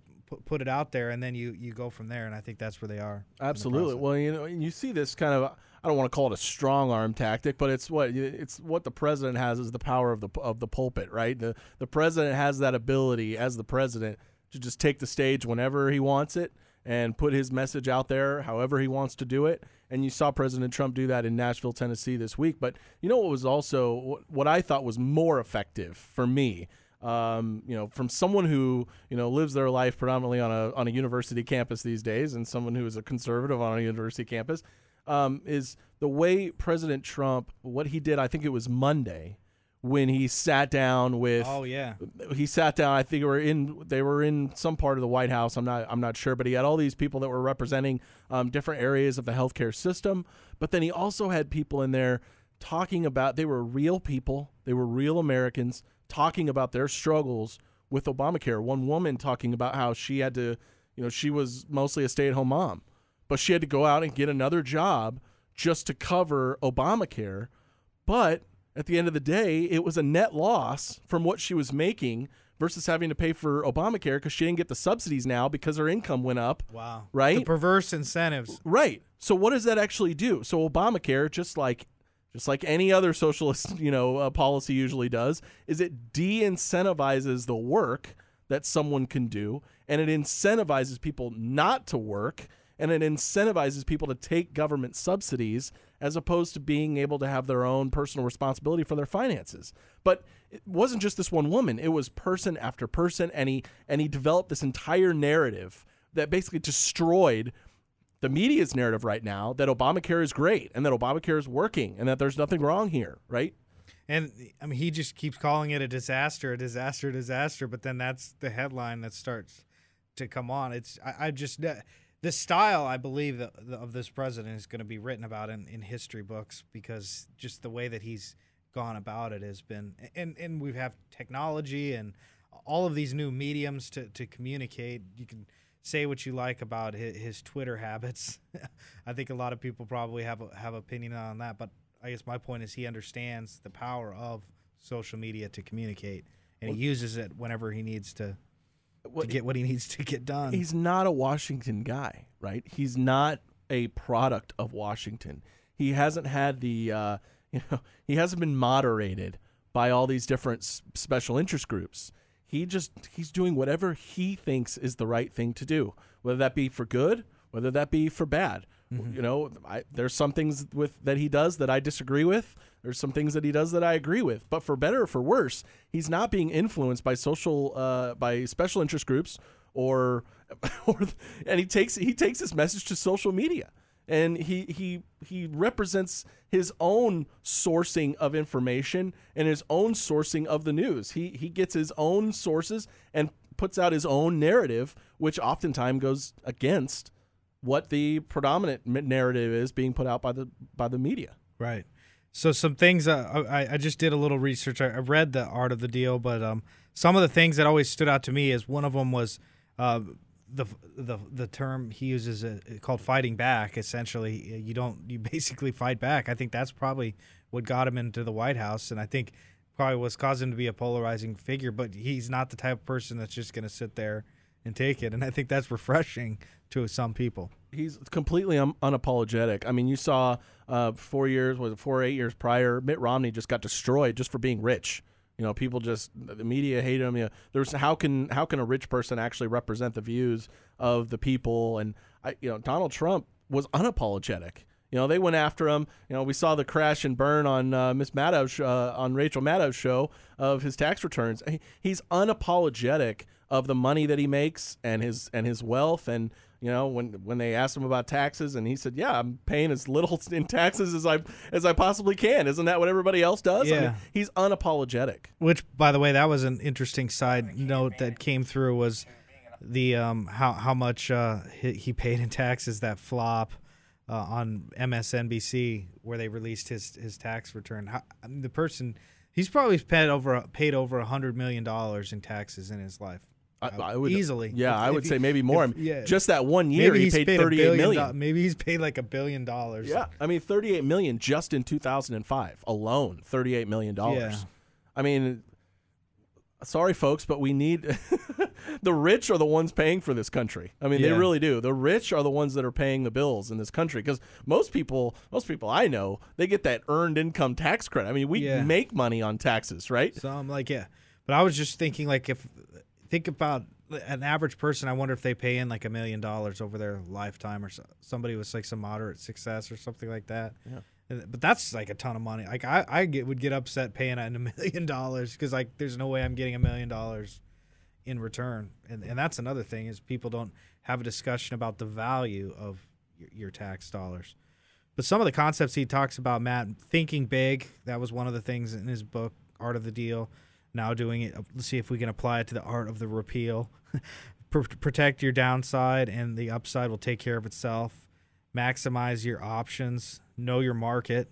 put it out there, and then you, you go from there, and I think that's where they are. Absolutely. Well, you know, and you see this kind of I don't want to call it a strong arm tactic, but it's what it's what the president has is the power of the of the pulpit, right? The the president has that ability as the president to just take the stage whenever he wants it and put his message out there however he wants to do it. And you saw President Trump do that in Nashville, Tennessee this week. But you know what was also what I thought was more effective for me, um, you know, from someone who, you know, lives their life predominantly on a on a university campus these days and someone who is a conservative on a university campus, um, is the way President Trump, what he did, I think it was Monday, when he sat down with, oh yeah, he sat down. I think we were in, they were in some part of the White House. I'm not, I'm not sure, but he had all these people that were representing um, different areas of the healthcare system. But then he also had people in there talking about, they were real people, they were real Americans talking about their struggles with Obamacare. One woman talking about how she had to, you know, she was mostly a stay-at-home mom, but she had to go out and get another job just to cover Obamacare, but at the end of the day, it was a net loss from what she was making versus having to pay for Obamacare because she didn't get the subsidies now because her income went up. Wow. Right? The perverse incentives. Right. So what does that actually do? So Obamacare, just like just like any other socialist, you know, uh, policy usually does, is it de-incentivizes the work that someone can do, and it incentivizes people not to work, and it incentivizes people to take government subsidies as opposed to being able to have their own personal responsibility for their finances. But it wasn't just this one woman. It was person after person, and he, and he developed this entire narrative that basically destroyed the media's narrative right now that Obamacare is great and that Obamacare is working and that there's nothing wrong here, right? And, I mean, he just keeps calling it a disaster, a disaster, a disaster, but then that's the headline that starts to come on. It's I, I just... Uh, The style, I believe, of this president is going to be written about in, in history books because just the way that he's gone about it has been – and and we have technology and all of these new mediums to, to communicate. You can say what you like about his, his Twitter habits. I think a lot of people probably have a, have opinion on that, but I guess my point is he understands the power of social media to communicate, and he uses it whenever he needs to – to get what he needs to get done. He's not a Washington guy, right? He's not a product of Washington. He hasn't had the, uh, you know, he hasn't been moderated by all these different s- special interest groups. He just, he's doing whatever he thinks is the right thing to do, whether that be for good, whether that be for bad. Mm-hmm. You know, I, there's some things with that he does that I disagree with. There's some things that he does that I agree with. But for better or for worse, he's not being influenced by social, uh, by special interest groups, or, or, and he takes he takes his message to social media, and he he he represents his own sourcing of information and his own sourcing of the news. He he gets his own sources and puts out his own narrative, which oftentimes goes against what the predominant narrative is being put out by the by the media. Right. So some things uh, I I just did a little research. I read The Art of the Deal, but um, some of the things that always stood out to me is one of them was uh, the the the term he uses uh, called fighting back. Essentially, you don't you basically fight back. I think that's probably what got him into the White House, and I think probably what's caused him to be a polarizing figure. But he's not the type of person that's just going to sit there and take it, and I think that's refreshing to some people. He's completely un- unapologetic. I mean, you saw uh, four years, was it four or eight years prior, Mitt Romney just got destroyed just for being rich. You know, people just, the media hated him. You know, there's how can how can a rich person actually represent the views of the people? And I, you know, Donald Trump was unapologetic. You know, they went after him. You know, we saw the crash and burn on uh, Miss Maddow's, uh, on Rachel Maddow's show of his tax returns. He, he's unapologetic of the money that he makes and his and his wealth. And, you know, when when they asked him about taxes, and he said, yeah, I'm paying as little in taxes as I as I possibly can. Isn't that what everybody else does? Yeah. I mean, he's unapologetic. Which, by the way, that was an interesting side note that came through was the um, how, how much uh, he, he paid in taxes, that flop. Uh, on M S N B C, where they released his, his tax return. How, I mean, the person, he's probably paid over paid over a hundred million dollars in taxes in his life. I, I would easily, yeah, if, I if would he, say maybe more. If, yeah, just that one year, he paid, paid thirty-eight billion, million. Maybe he's paid like a billion dollars. Yeah, I mean, thirty-eight million just in two thousand and five alone. Thirty-eight million dollars. Yeah. I mean, sorry, folks, but we need the rich are the ones paying for this country. I mean, yeah. they really do. The rich are the ones that are paying the bills in this country, because most people, most people I know, they get that earned income tax credit. I mean, we yeah. make money on taxes, right? So I'm like, yeah. But I was just thinking, like, if think about an average person, I wonder if they pay in like a million dollars over their lifetime, or so, somebody with like some moderate success or something like that. Yeah. But that's like a ton of money. Like I, I get, would get upset paying in a million dollars because like there's no way I'm getting a million dollars in return. And and that's another thing is people don't have a discussion about the value of your, your tax dollars. But some of the concepts he talks about, Matt, thinking big, that was one of the things in his book, Art of the Deal. Now doing it, let's see if we can apply it to the art of the repeal. P- protect your downside and the upside will take care of itself. Maximize your options. Know your market.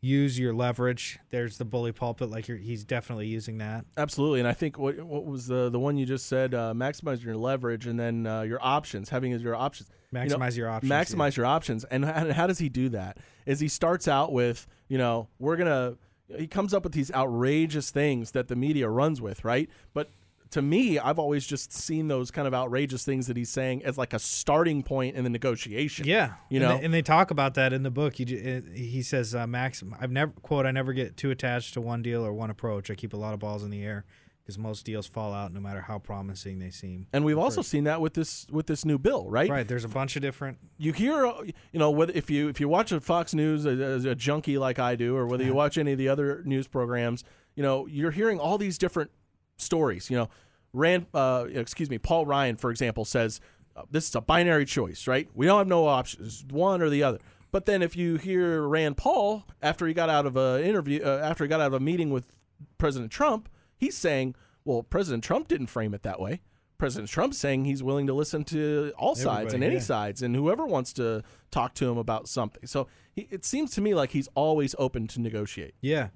Use your leverage. There's the bully pulpit. Like you're, he's definitely using that. Absolutely. And I think what what was the the one you just said? Uh, maximize your leverage and then uh, your options. Having your options. Maximize you know, your options. Maximize yeah. your options. And how, how does he do that? Is he starts out with, you know, we're gonna. He comes up with these outrageous things that the media runs with, right? But to me, I've always just seen those kind of outrageous things that he's saying as like a starting point in the negotiation. Yeah, you know, and they, and they talk about that in the book. He, he says, uh, "Max, I've never quote. I never get too attached to one deal or one approach. I keep a lot of balls in the air." Because most deals fall out no matter how promising they seem. And we've also seen that with this with this new bill, right? Right. There's a bunch of different. You hear, you know, whether if you if you watch a Fox News as a junkie like I do, or whether you watch any of the other news programs, you know, you're hearing all these different stories. You know, Rand, uh, excuse me, Paul Ryan, for example, says this is a binary choice, right? We don't have no options, one or the other. But then if you hear Rand Paul after he got out of a interview, uh, after he got out of a meeting with President Trump. He's saying, well, President Trump didn't frame it that way. President Trump's saying he's willing to listen to all sides Everybody, and any yeah. sides and whoever wants to talk to him about something. So he, it seems to me like he's always open to negotiate. Yeah.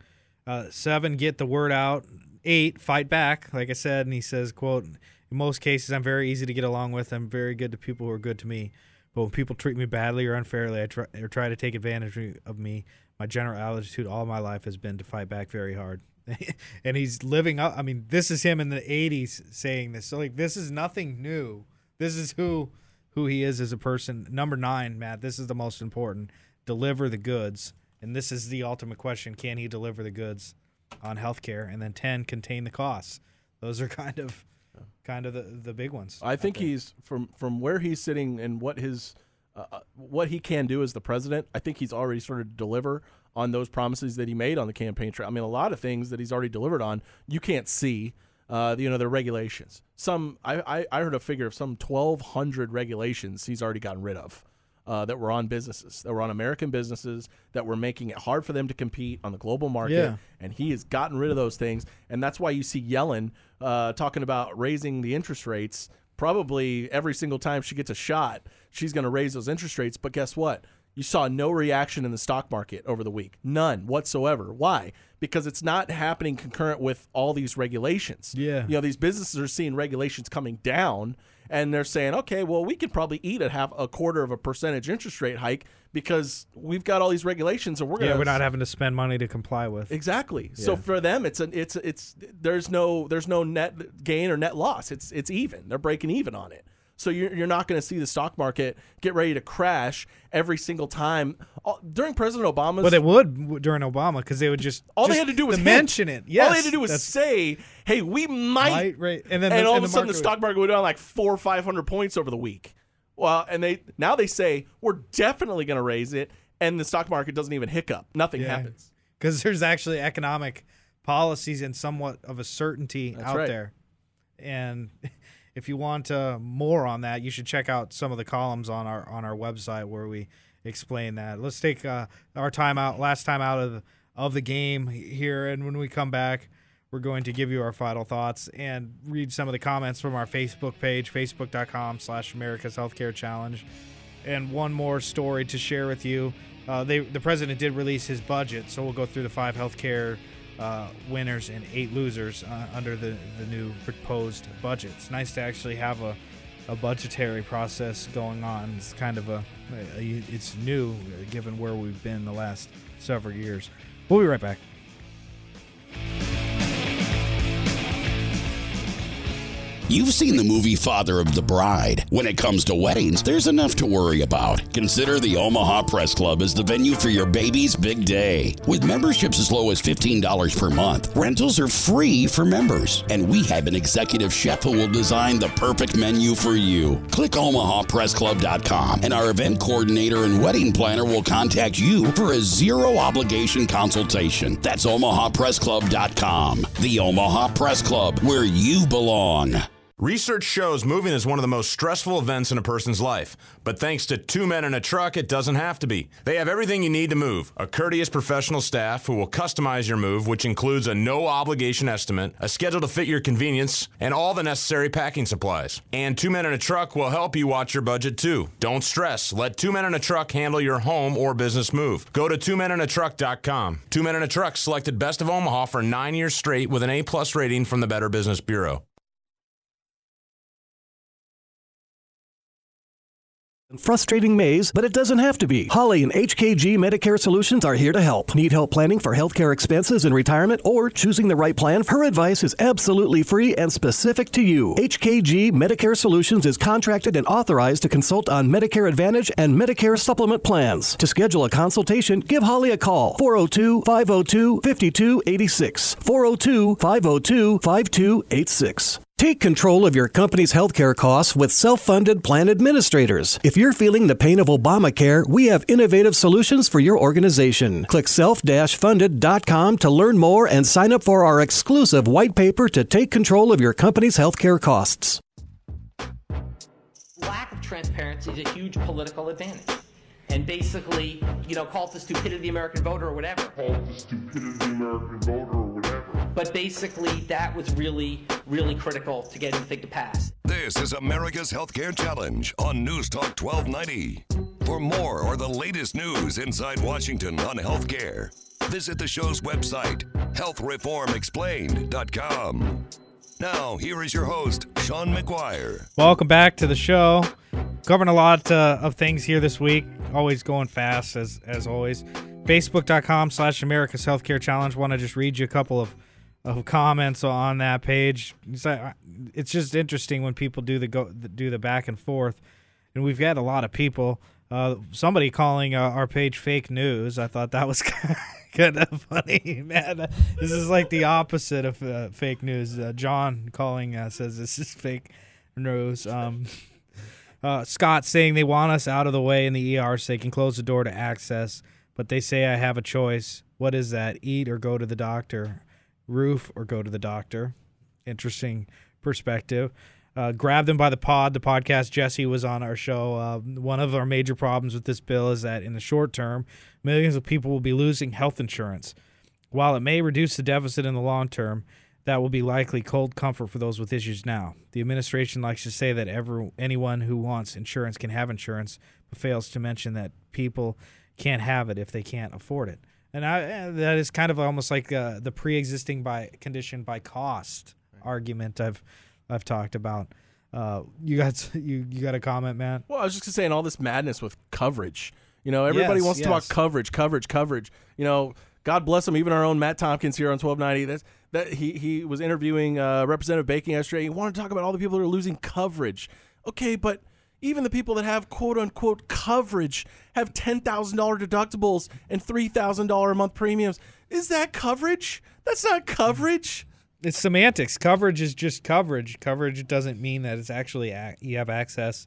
Uh, seven, get the word out. Eight, fight back, like I said. And he says, quote, in most cases, I'm very easy to get along with. I'm very good to people who are good to me. But when people treat me badly or unfairly I try, or try to take advantage of me, my general attitude all my life has been to fight back very hard. And he's living up. I mean, this is him in the eighties saying this. So, like, this is nothing new. This is who who he is as a person. Number nine, Matt, this is the most important. Deliver the goods. And this is the ultimate question. Can he deliver the goods on healthcare? And then ten, contain the costs. Those are kind of kind of the, the big ones. I think he's, from, from where he's sitting and what his uh, what he can do as the president, I think he's already started to deliver on those promises that he made on the campaign trail. I mean, a lot of things that he's already delivered on, you can't see, uh, you know, the regulations. Some, I, I, I heard a figure of some twelve hundred regulations he's already gotten rid of uh, that were on businesses, that were on American businesses, that were making it hard for them to compete on the global market. Yeah. And he has gotten rid of those things. And that's why you see Yellen uh, talking about raising the interest rates. Probably every single time she gets a shot, she's going to raise those interest rates. But guess what? You saw no reaction in the stock market over the week. None whatsoever. Why? Because it's not happening concurrent with all these regulations. Yeah. You know, these businesses are seeing regulations coming down, and they're saying, okay, well, we could probably eat at half a quarter of a percentage interest rate hike because we've got all these regulations, and we're going to yeah, we're not having to spend money to comply with. Exactly. Yeah. So for them, it's an it's it's there's no there's no net gain or net loss. It's it's even. They're breaking even on it. So you're you're not going to see the stock market get ready to crash every single time during President Obama's. But it would during Obama because they would just all just they had to do was mention hint. it. Yes, all they had to do was say, "Hey, we might," might right. and then and the, all and of a sudden the stock market would go down like four or five hundred points over the week. Well, and they now they say we're definitely going to raise it, and the stock market doesn't even hiccup. Nothing yeah. happens because there's actually economic policies and somewhat of a certainty That's out right. there, and. If you want uh, more on that, you should check out some of the columns on our on our website where we explain that. Let's take uh, our time out, last time out of the, of the game here, and when we come back, we're going to give you our final thoughts and read some of the comments from our Facebook page, facebook.com slash America's Healthcare Challenge. And one more story to share with you. Uh, they, the president did release his budget, so we'll go through the five healthcare Uh, winners and eight losers uh, under the, the new proposed budget. It's nice to actually have a, a budgetary process going on. It's kind of a, a, a it's new given where we've been the last several years. We'll be right back. You've seen the movie Father of the Bride. When it comes to weddings, there's enough to worry about. Consider the Omaha Press Club as the venue for your baby's big day. With memberships as low as fifteen dollars per month, rentals are free for members. And we have an executive chef who will design the perfect menu for you. Click Omaha Press Club dot com and our event coordinator and wedding planner will contact you for a zero-obligation consultation. That's Omaha Press Club dot com. The Omaha Press Club, where you belong. Research shows moving is one of the most stressful events in a person's life. But thanks to Two Men in a Truck, it doesn't have to be. They have everything you need to move. A courteous professional staff who will customize your move, which includes a no-obligation estimate, a schedule to fit your convenience, and all the necessary packing supplies. And Two Men in a Truck will help you watch your budget, too. Don't stress. Let Two Men in a Truck handle your home or business move. Go to two men in a truck dot com. Two Men in a Truck selected Best of Omaha for nine years straight with an A plus rating from the Better Business Bureau. Frustrating maze, but it doesn't have to be. Holly and H K G Medicare Solutions are here to help. Need help planning for healthcare expenses and retirement or choosing the right plan? Her advice is absolutely free and specific to you. H K G Medicare Solutions is contracted and authorized to consult on Medicare Advantage and Medicare Supplement plans. To schedule a consultation, give Holly a call. four oh two, five oh two, five two eight six. four oh two, five oh two, five two eight six. Take control of your company's healthcare costs with Self-Funded Plan Administrators. If you're feeling the pain of Obamacare, we have innovative solutions for your organization. Click self dash funded dot com to learn more and sign up for our exclusive white paper to take control of your company's healthcare costs. Lack of transparency is a huge political advantage. And basically, you know, call it the stupidity of the American voter or whatever. Call it the stupidity of the American voter or whatever. But basically, that was really, really critical to getting the thing to pass. This is America's Healthcare Challenge on Newstalk twelve ninety. For more or the latest news inside Washington on healthcare, visit the show's website, health reform explained dot com. Now, here is your host, Sean McGuire. Welcome back to the show. Covering a lot uh, of things here this week. Always going fast, as as always. Facebook.com slash America's Healthcare Challenge. Want to just read you a couple of, of comments on that page. It's, it's just interesting when people do the go do the back and forth. And we've got a lot of people. Uh, somebody calling uh, our page fake news. I thought that was kind of funny, man. This is like the opposite of uh, fake news. Uh, John calling uh, says this is fake news. Um, uh, Scott saying they want us out of the way in the E R so they can close the door to access, but they say I have a choice. What is that? Eat or go to the doctor? Roof or go to the doctor? Interesting perspective. Uh, grabbed them by the pod, the podcast. Jesse was on our show. Uh, one of our major problems with this bill is that in the short term, millions of people will be losing health insurance. While it may reduce the deficit in the long term, that will be likely cold comfort for those with issues now. The administration likes to say that every, anyone who wants insurance can have insurance, but fails to mention that people can't have it if they can't afford it. And I, that is kind of almost like uh, the pre-existing by condition by cost right. argument I've I've talked about. Uh, you got you, you got a comment, Matt? Well, I was just going to say, in all this madness with coverage, you know, everybody yes, wants yes. to talk coverage, coverage, coverage. You know, God bless him. Even our own Matt Tompkins here on twelve ninety. That's that he he was interviewing uh, Representative Bacon yesterday. He wanted to talk about all the people that are losing coverage. Okay, but even the people that have quote unquote coverage have ten thousand dollars deductibles and three thousand dollars a month premiums. Is that coverage? That's not coverage. It's semantics. Coverage is just coverage. Coverage doesn't mean that it's actually ac- you have access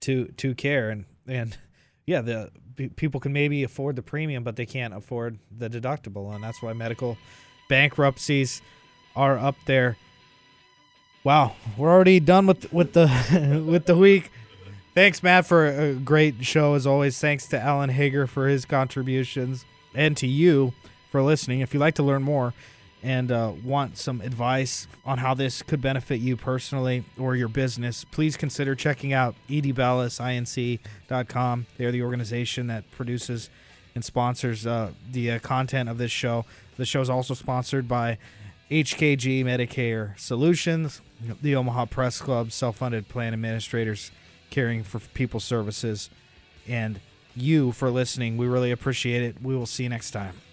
to to care. And, and yeah, the p- people can maybe afford the premium, but they can't afford the deductible. And that's why medical bankruptcies are up there. Wow, we're already done with with the with the week. Thanks, Matt, for a great show as always. Thanks to Alan Hager for his contributions and to you for listening. If you'd like to learn more and uh, want some advice on how this could benefit you personally or your business, please consider checking out ed bellis inc dot com. They're the organization that produces and sponsors uh, the uh, content of this show. The show is also sponsored by H K G Medicare Solutions, the Omaha Press Club, Self-Funded Plan Administrators, Caring for People Services, and you for listening. We really appreciate it. We will see you next time.